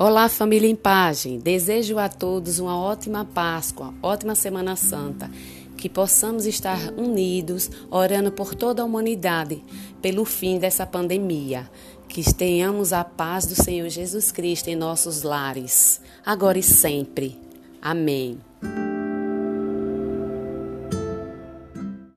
Olá, família em Pagem. Desejo a todos uma ótima Páscoa, ótima Semana Santa. Que possamos estar unidos, orando por toda a humanidade, pelo fim dessa pandemia. Que tenhamos a paz do Senhor Jesus Cristo em nossos lares, agora e sempre. Amém.